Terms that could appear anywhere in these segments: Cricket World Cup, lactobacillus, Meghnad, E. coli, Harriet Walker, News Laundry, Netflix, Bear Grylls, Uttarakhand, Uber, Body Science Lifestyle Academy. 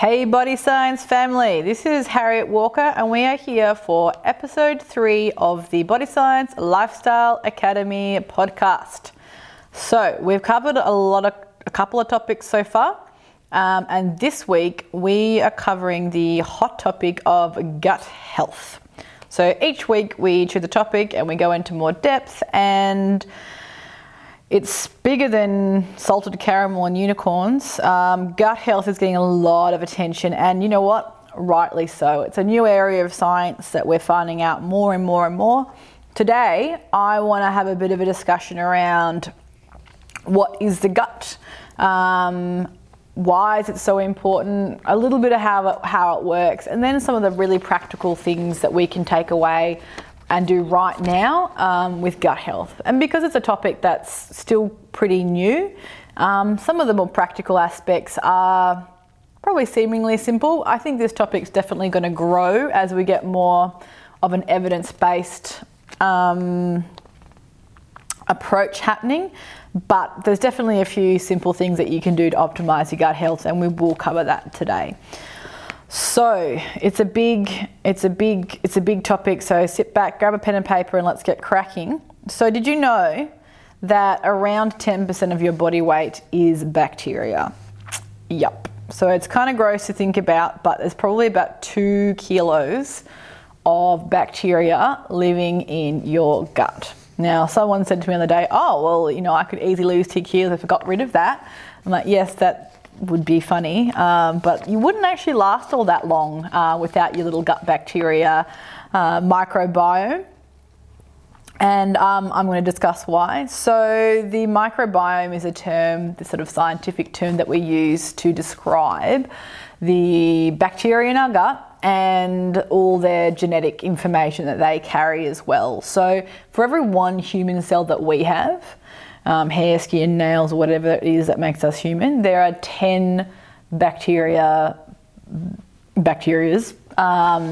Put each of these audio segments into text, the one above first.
Hey Body Science family, this is Harriet Walker and we are here for episode 3 of the Body Science Lifestyle Academy podcast. So we've covered a couple of topics so far and this week we are covering the hot topic of gut health. So each week we choose a topic and we go into more depth, and it's bigger than salted caramel and unicorns. Gut health is getting a lot of attention, and you know what? Rightly so. It's a new area of science that we're finding out more and more and more. Today, I want to have a bit of a discussion around what is the gut, why is it so important, a little bit of how it works, and then some of the really practical things that we can take away and do right now with gut health. And because it's a topic that's still pretty new, some of the more practical aspects are probably seemingly simple. I think this topic's definitely going to grow as we get more of an evidence-based approach happening, but there's definitely a few simple things that you can do to optimize your gut health, and we will cover that today. So it's a big topic. So sit back, grab a pen and paper, and let's get cracking. So did you know that around 10% of your body weight is bacteria? Yep. So it's kind of gross to think about, but there's probably about 2 kilos of bacteria living in your gut. Now, someone said to me the other day, "Oh, well, you know, I could easily lose 2 kilos if I got rid of that." I'm like, yes, that would be funny, but you wouldn't actually last all that long without your little gut bacteria microbiome, and I'm going to discuss why. So the microbiome is a term, the sort of scientific term that we use to describe the bacteria in our gut and all their genetic information that they carry as well. So for every one human cell that we have, hair, skin, nails, whatever it is that makes us human, there are 10 bacterias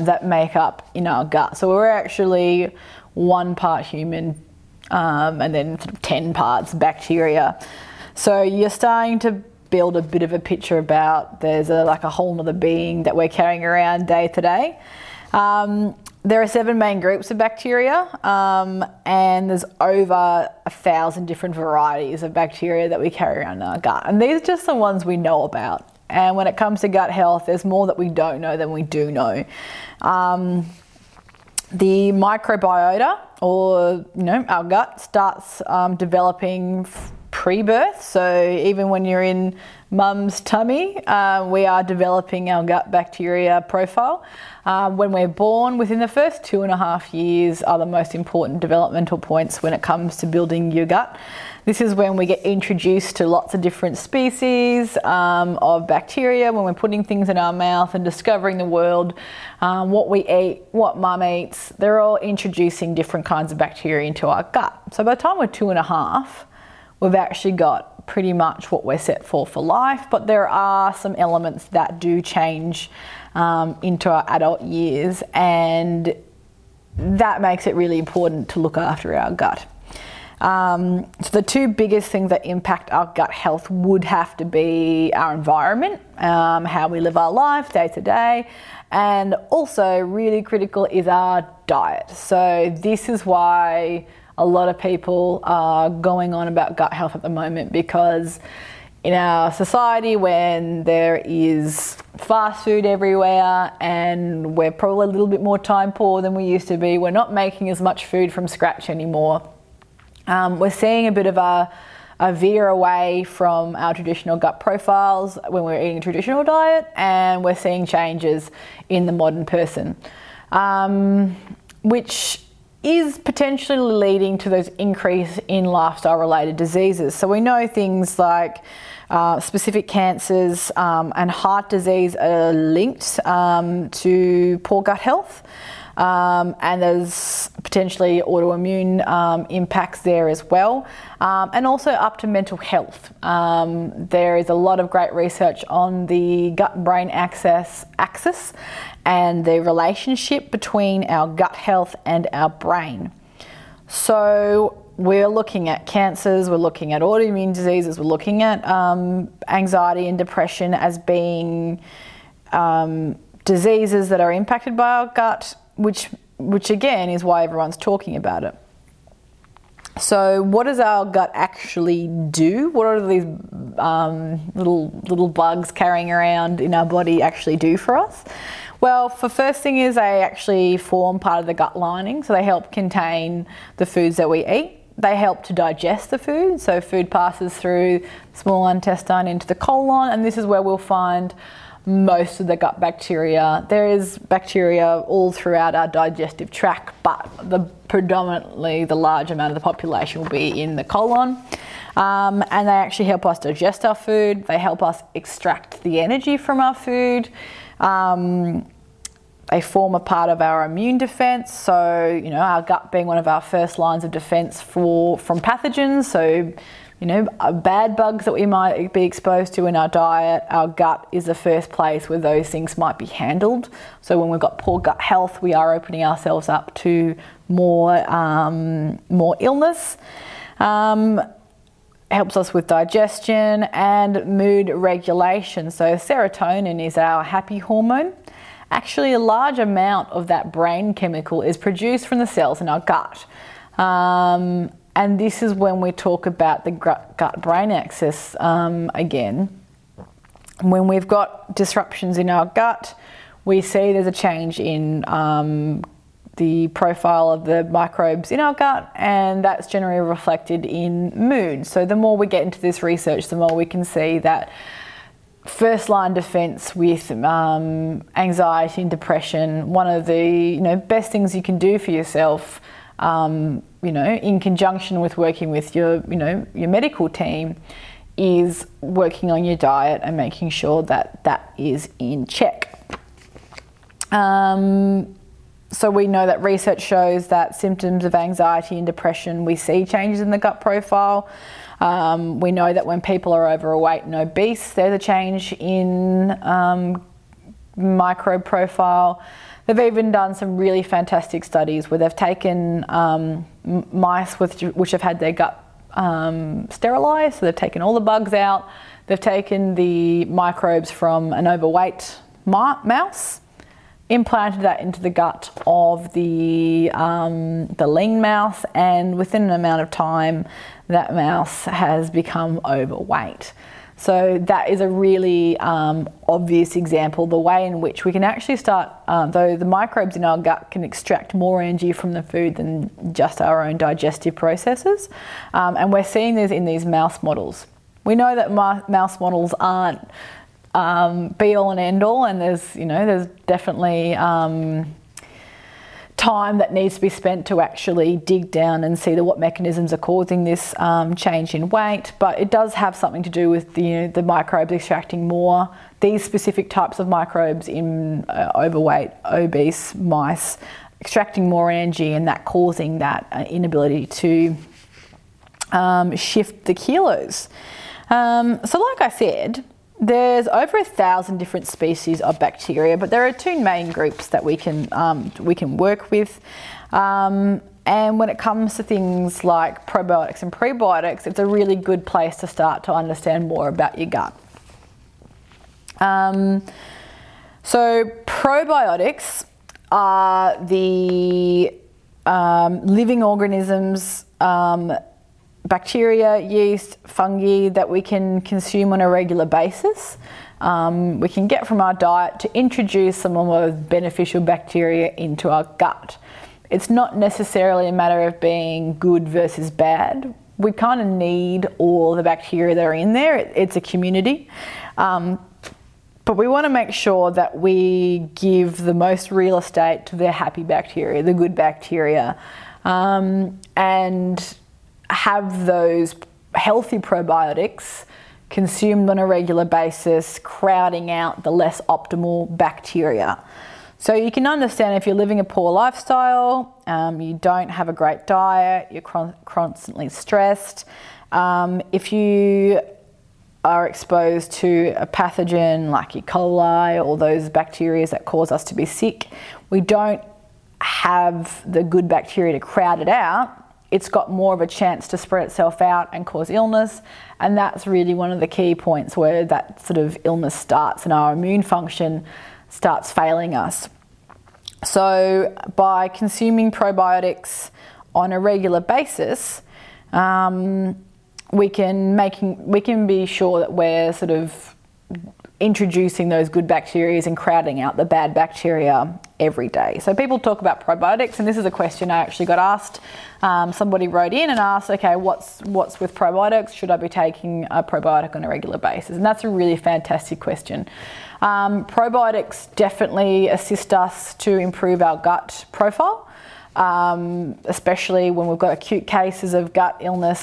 that make up in our gut. So we're actually one part human and then sort of 10 parts bacteria. So you're starting to build a bit of a picture about there's a whole nother being that we're carrying around day to day. There are 7 main groups of bacteria, and there's over 1,000 different varieties of bacteria that we carry around in our gut. And these are just the ones we know about. And when it comes to gut health, there's more that we don't know than we do know. The microbiota, or our gut, starts developing pre-birth. So even when you're in mum's tummy, we are developing our gut bacteria profile. When we're born, within the first 2.5 years are the most important developmental points when it comes to building your gut. This is when we get introduced to lots of different species of bacteria, when we're putting things in our mouth and discovering the world, what we eat, what mum eats. They're all introducing different kinds of bacteria into our gut. So by the time we're 2.5, we've actually got pretty much what we're set for life, but there are some elements that do change into our adult years, and that makes it really important to look after our gut. So the 2 biggest things that impact our gut health would have to be our environment, how we live our life day to day, and also really critical is our diet. So this is why a lot of people are going on about gut health at the moment, because in our society, when there is fast food everywhere and we're probably a little bit more time poor than we used to be, we're not making as much food from scratch anymore. We're seeing a bit of a veer away from our traditional gut profiles when we're eating a traditional diet, and we're seeing changes in the modern person, which is potentially leading to those increase in lifestyle-related diseases. So we know things like specific cancers and heart disease are linked to poor gut health, and there's potentially autoimmune impacts there as well, and also up to mental health. There is a lot of great research on the gut-brain axis and the relationship between our gut health and our brain. So we're looking at cancers, we're looking at autoimmune diseases, we're looking at anxiety and depression as being diseases that are impacted by our gut, which again is why everyone's talking about it. So what does our gut actually do? What are these little bugs carrying around in our body actually do for us? Well, the first thing is they actually form part of the gut lining, so they help contain the foods that we eat. They help to digest the food, so food passes through the small intestine into the colon, and this is where we'll find most of the gut bacteria. There is bacteria all throughout our digestive tract, but predominantly the large amount of the population will be in the colon. And they actually help us digest our food. They help us extract the energy from our food. They form a part of our immune defense. So, you know, our gut being one of our first lines of defense from pathogens. So, you know, bad bugs that we might be exposed to in our diet, our gut is the first place where those things might be handled. So when we've got poor gut health, we are opening ourselves up to more illness. Helps us with digestion and mood regulation. So serotonin is our happy hormone. Actually, a large amount of that brain chemical is produced from the cells in our gut. And this is when we talk about the gut-brain axis again. When we've got disruptions in our gut, we see there's a change in the profile of the microbes in our gut, and that's generally reflected in mood. So the more we get into this research, the more we can see that first line defense with anxiety and depression, one of the best things you can do for yourself, in conjunction with working with your medical team, is working on your diet and making sure that is in check. So we know that research shows that symptoms of anxiety and depression, we see changes in the gut profile. We know that when people are overweight and obese, there's a change in microbe profile. They've even done some really fantastic studies where they've taken mice which have had their gut sterilised, so they've taken all the bugs out. They've taken the microbes from an overweight mouse, implanted that into the gut of the lean mouse, and within an amount of time, that mouse has become overweight. So that is a really obvious example, the way in which we can actually start, though the microbes in our gut can extract more energy from the food than just our own digestive processes. And we're seeing this in these mouse models. We know that mouse models aren't be all and end all, and there's definitely time that needs to be spent to actually dig down and see what mechanisms are causing this change in weight, but it does have something to do with the microbes extracting more. These specific types of microbes in overweight, obese mice extracting more energy, and that causing that inability to shift the kilos. So like I said, there's over 1,000 different species of bacteria, but there are two main groups that we can work with. And when it comes to things like probiotics and prebiotics, it's a really good place to start to understand more about your gut. So probiotics are the living organisms, bacteria, yeast, fungi that we can consume on a regular basis. We can get from our diet to introduce some of those beneficial bacteria into our gut. It's not necessarily a matter of being good versus bad. We kind of need all the bacteria that are in there. It's a community. But we want to make sure that we give the most real estate to the happy bacteria, the good bacteria, and have those healthy probiotics consumed on a regular basis, crowding out the less optimal bacteria. So you can understand if you're living a poor lifestyle, you don't have a great diet, you're constantly stressed, if you are exposed to a pathogen like E. coli or those bacteria that cause us to be sick, we don't have the good bacteria to crowd it out. it's got more of a chance to spread itself out and cause illness. And that's really one of the key points where that sort of illness starts and our immune function starts failing us. So by consuming probiotics on a regular basis, we can be sure that we're sort of introducing those good bacteria and crowding out the bad bacteria every day. So people talk about probiotics, and this is a question I actually got asked. Somebody wrote in and asked, okay, what's with probiotics? Should I be taking a probiotic on a regular basis? And that's a really fantastic question. Probiotics definitely assist us to improve our gut profile. Especially when we've got acute cases of gut illness,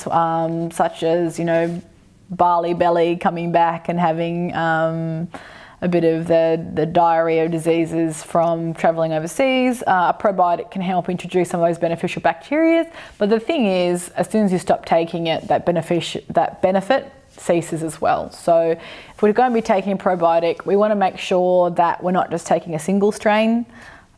such as, you know, barley belly coming back and having a bit of the diarrhea diseases from travelling overseas. A probiotic can help introduce some of those beneficial bacteria. But the thing is, as soon as you stop taking it, that benefit ceases as well. So if we're going to be taking a probiotic, we want to make sure that we're not just taking a single strain.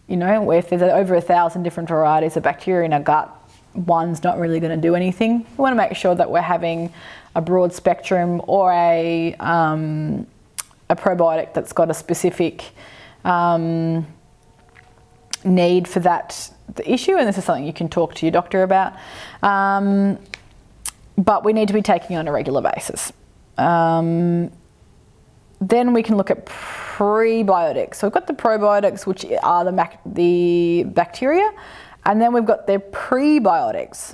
You know, if there's over 1,000 different varieties of bacteria in our gut, one's not really going to do anything. We want to make sure that we're having a broad spectrum or a probiotic that's got a specific need for that issue. And this is something you can talk to your doctor about. But we need to be taking it on a regular basis. Then we can look at prebiotics. So we've got the probiotics, which are the bacteria, and then we've got their prebiotics.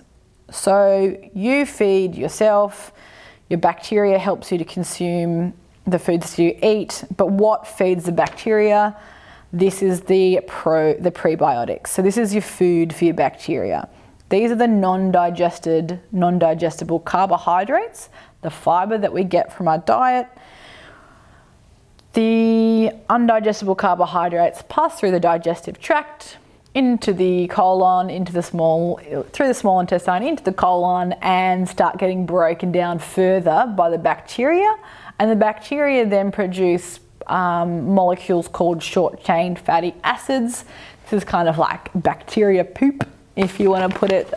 So you feed yourself, your bacteria helps you to consume the foods you eat, but what feeds the bacteria? This is the prebiotics. So this is your food for your bacteria. These are the non-digestible carbohydrates, the fiber that we get from our diet. The undigestible carbohydrates pass through the digestive tract into the colon, through the small intestine, into the colon, and start getting broken down further by the bacteria. And the bacteria then produce molecules called short-chain fatty acids. This is kind of like bacteria poop, if you want to put it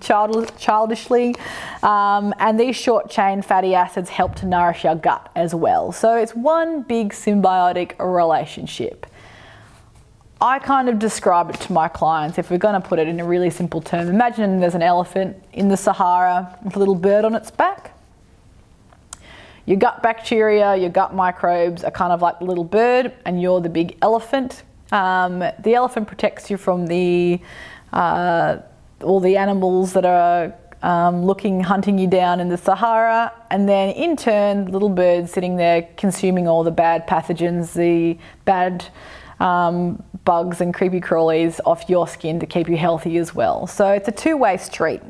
childishly. And these short-chain fatty acids help to nourish our gut as well. So it's one big symbiotic relationship. I kind of describe it to my clients, if we're going to put it in a really simple term. Imagine there's an elephant in the Sahara with a little bird on its back. Your gut bacteria, your gut microbes are kind of like the little bird, and you're the big elephant. The elephant protects you from all the animals that are hunting you down in the Sahara, and then in turn, little birds sitting there consuming all the bad pathogens, the bad bugs and creepy crawlies off your skin to keep you healthy as well. So it's a two-way street.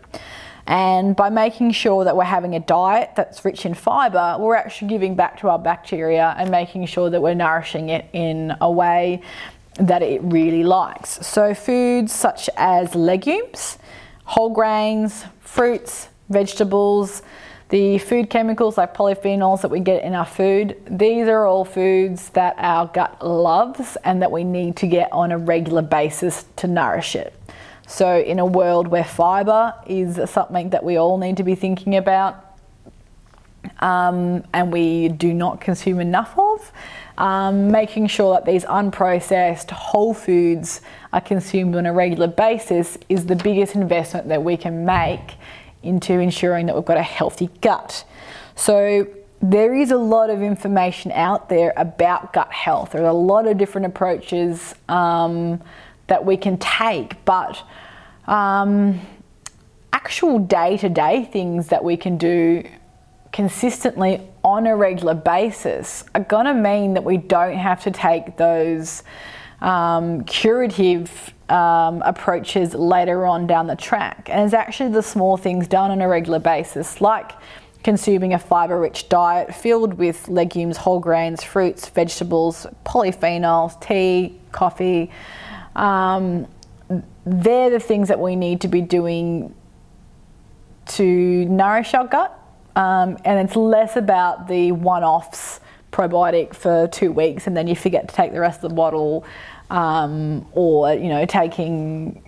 And by making sure that we're having a diet that's rich in fiber, we're actually giving back to our bacteria and making sure that we're nourishing it in a way that it really likes. So foods such as legumes, whole grains, fruits, vegetables, the food chemicals like polyphenols that we get in our food, these are all foods that our gut loves and that we need to get on a regular basis to nourish it. So in a world where fiber is something that we all need to be thinking about, and we do not consume enough of, making sure that these unprocessed whole foods are consumed on a regular basis is the biggest investment that we can make into ensuring that we've got a healthy gut. So there is a lot of information out there about gut health. There are a lot of different approaches that we can take, but actual day-to-day things that we can do consistently on a regular basis are going to mean that we don't have to take those curative approaches later on down the track. And it's actually the small things done on a regular basis, like consuming a fiber-rich diet filled with legumes, whole grains, fruits, vegetables, polyphenols, tea, coffee. They're the things that we need to be doing to nourish our gut. And it's less about the one-offs, probiotic for 2 weeks and then you forget to take the rest of the bottle, or taking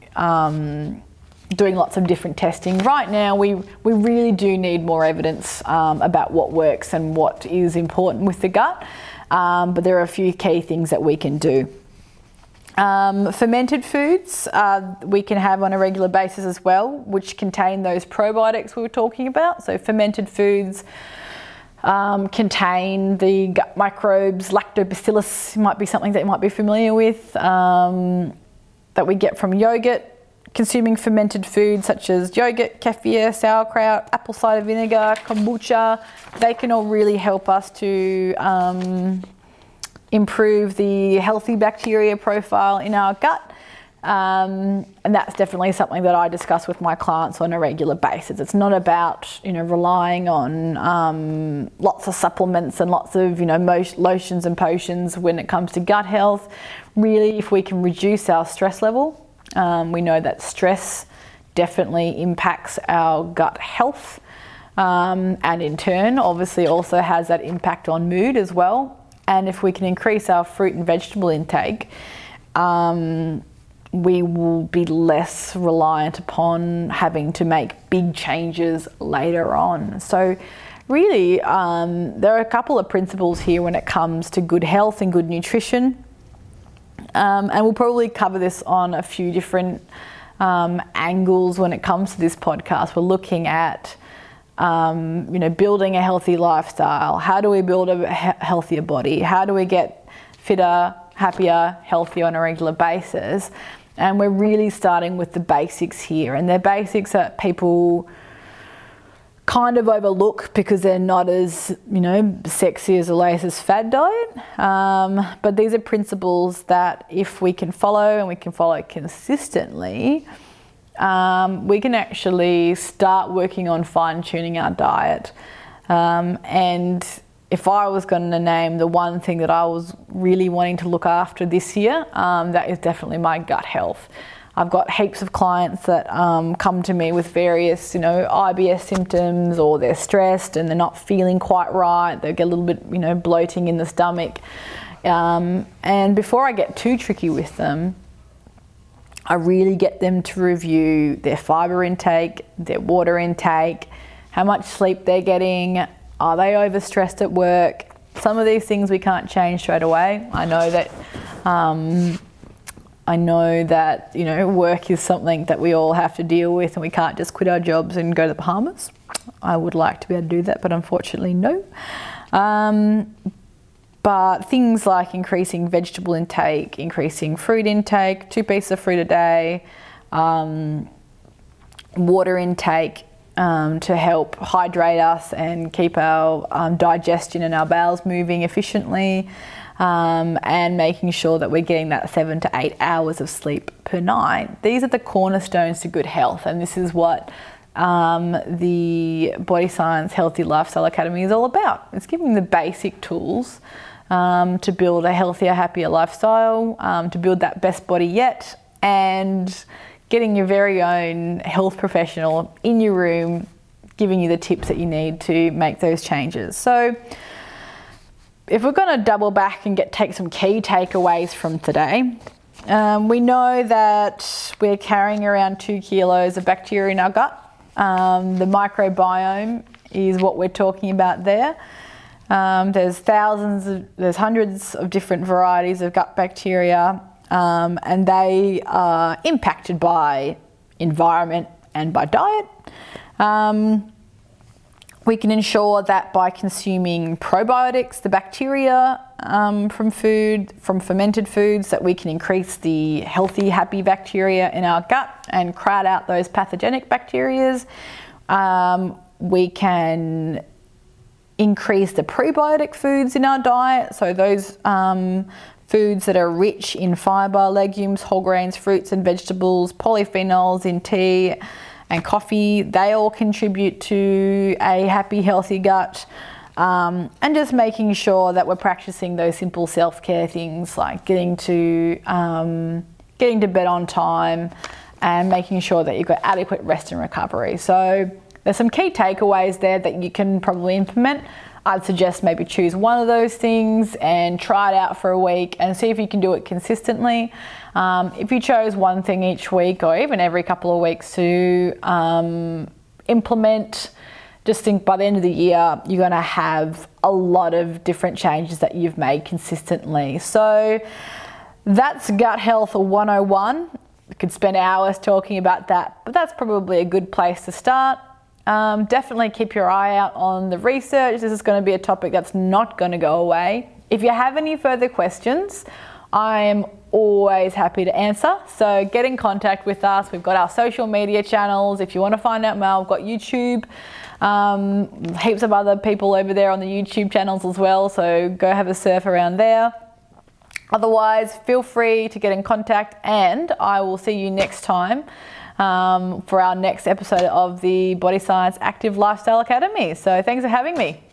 doing lots of different testing. Right now, we really do need more evidence about what works and what is important with the gut, but there are a few key things that we can do. Fermented foods we can have on a regular basis as well, which contain those probiotics we were talking about. So fermented foods contain the gut microbes. Lactobacillus might be something that you might be familiar with, that we get from yogurt. Consuming fermented foods such as yogurt, kefir, sauerkraut, apple cider vinegar, kombucha, they can all really help us to improve the healthy bacteria profile in our gut, and that's definitely something that I discuss with my clients on a regular basis. It's not about, you know, relying on lots of supplements and lots of, you know, lotions and potions when it comes to gut health. Really, if we can reduce our stress level, we know that stress definitely impacts our gut health, and in turn obviously also has that impact on mood as well. And if we can increase our fruit and vegetable intake, we will be less reliant upon having to make big changes later on. So really, there are a couple of principles here when it comes to good health and good nutrition. And we'll probably cover this on a few different angles when it comes to this podcast. We're looking at building a healthy lifestyle. How do we build a healthier body? How do we get fitter, happier, healthier on a regular basis? And we're really starting with the basics here, and they're basics that people kind of overlook because they're not as, you know, sexy as a latest fad diet. But these are principles that if we can follow, and we can follow consistently, we can actually start working on fine-tuning our diet. And if I was going to name the one thing that I was really wanting to look after this year, that is definitely my gut health. I've got heaps of clients that come to me with various, you know, IBS symptoms, or they're stressed and they're not feeling quite right. They get a little bit, you know, bloating in the stomach. And before I get too tricky with them, I really get them to review their fiber intake, their water intake, how much sleep they're getting, are they overstressed at work? Some of these things we can't change straight away. I know that you know, work is something that we all have to deal with, and we can't just quit our jobs and go to the Bahamas. I would like to be able to do that, but unfortunately, no. But things like increasing vegetable intake, increasing fruit intake, 2 pieces of fruit a day, water intake to help hydrate us and keep our digestion and our bowels moving efficiently, and making sure that we're getting that 7 to 8 hours of sleep per night. These are the cornerstones to good health, and this is what the Body Science Healthy Lifestyle Academy is all about. It's giving the basic tools to build a healthier, happier lifestyle, to build that best body yet, and getting your very own health professional in your room, giving you the tips that you need to make those changes. So if we're going to double back and take some key takeaways from today, we know that we're carrying around 2 kilos of bacteria in our gut. The microbiome is what we're talking about there. There's hundreds of different varieties of gut bacteria, and they are impacted by environment and by diet. We can ensure that by consuming probiotics, the bacteria from fermented foods, that we can increase the healthy, happy bacteria in our gut and crowd out those pathogenic bacteria. We can increase the prebiotic foods in our diet, so those foods that are rich in fiber, legumes, whole grains, fruits and vegetables, polyphenols in tea and coffee. They all contribute to a happy, healthy gut. And just making sure that we're practicing those simple self-care things, like getting to bed on time and making sure that you've got adequate rest and recovery. So there's some key takeaways there that you can probably implement. I'd suggest maybe choose one of those things and try it out for a week and see if you can do it consistently. If you chose one thing each week or even every couple of weeks to implement, just think by the end of the year, you're going to have a lot of different changes that you've made consistently. So that's Gut Health 101. We could spend hours talking about that, but that's probably a good place to start. Definitely keep your eye out on the research. This is going to be a topic that's not going to go away. If you have any further questions, I'm always happy to answer. So get in contact with us. We've got our social media channels. If you want to find out more, we've got YouTube. Heaps of other people over there on the YouTube channels as well. So go have a surf around there. Otherwise, feel free to get in contact, and I will see you next time for our next episode of the Body Science Active Lifestyle Academy. So thanks for having me.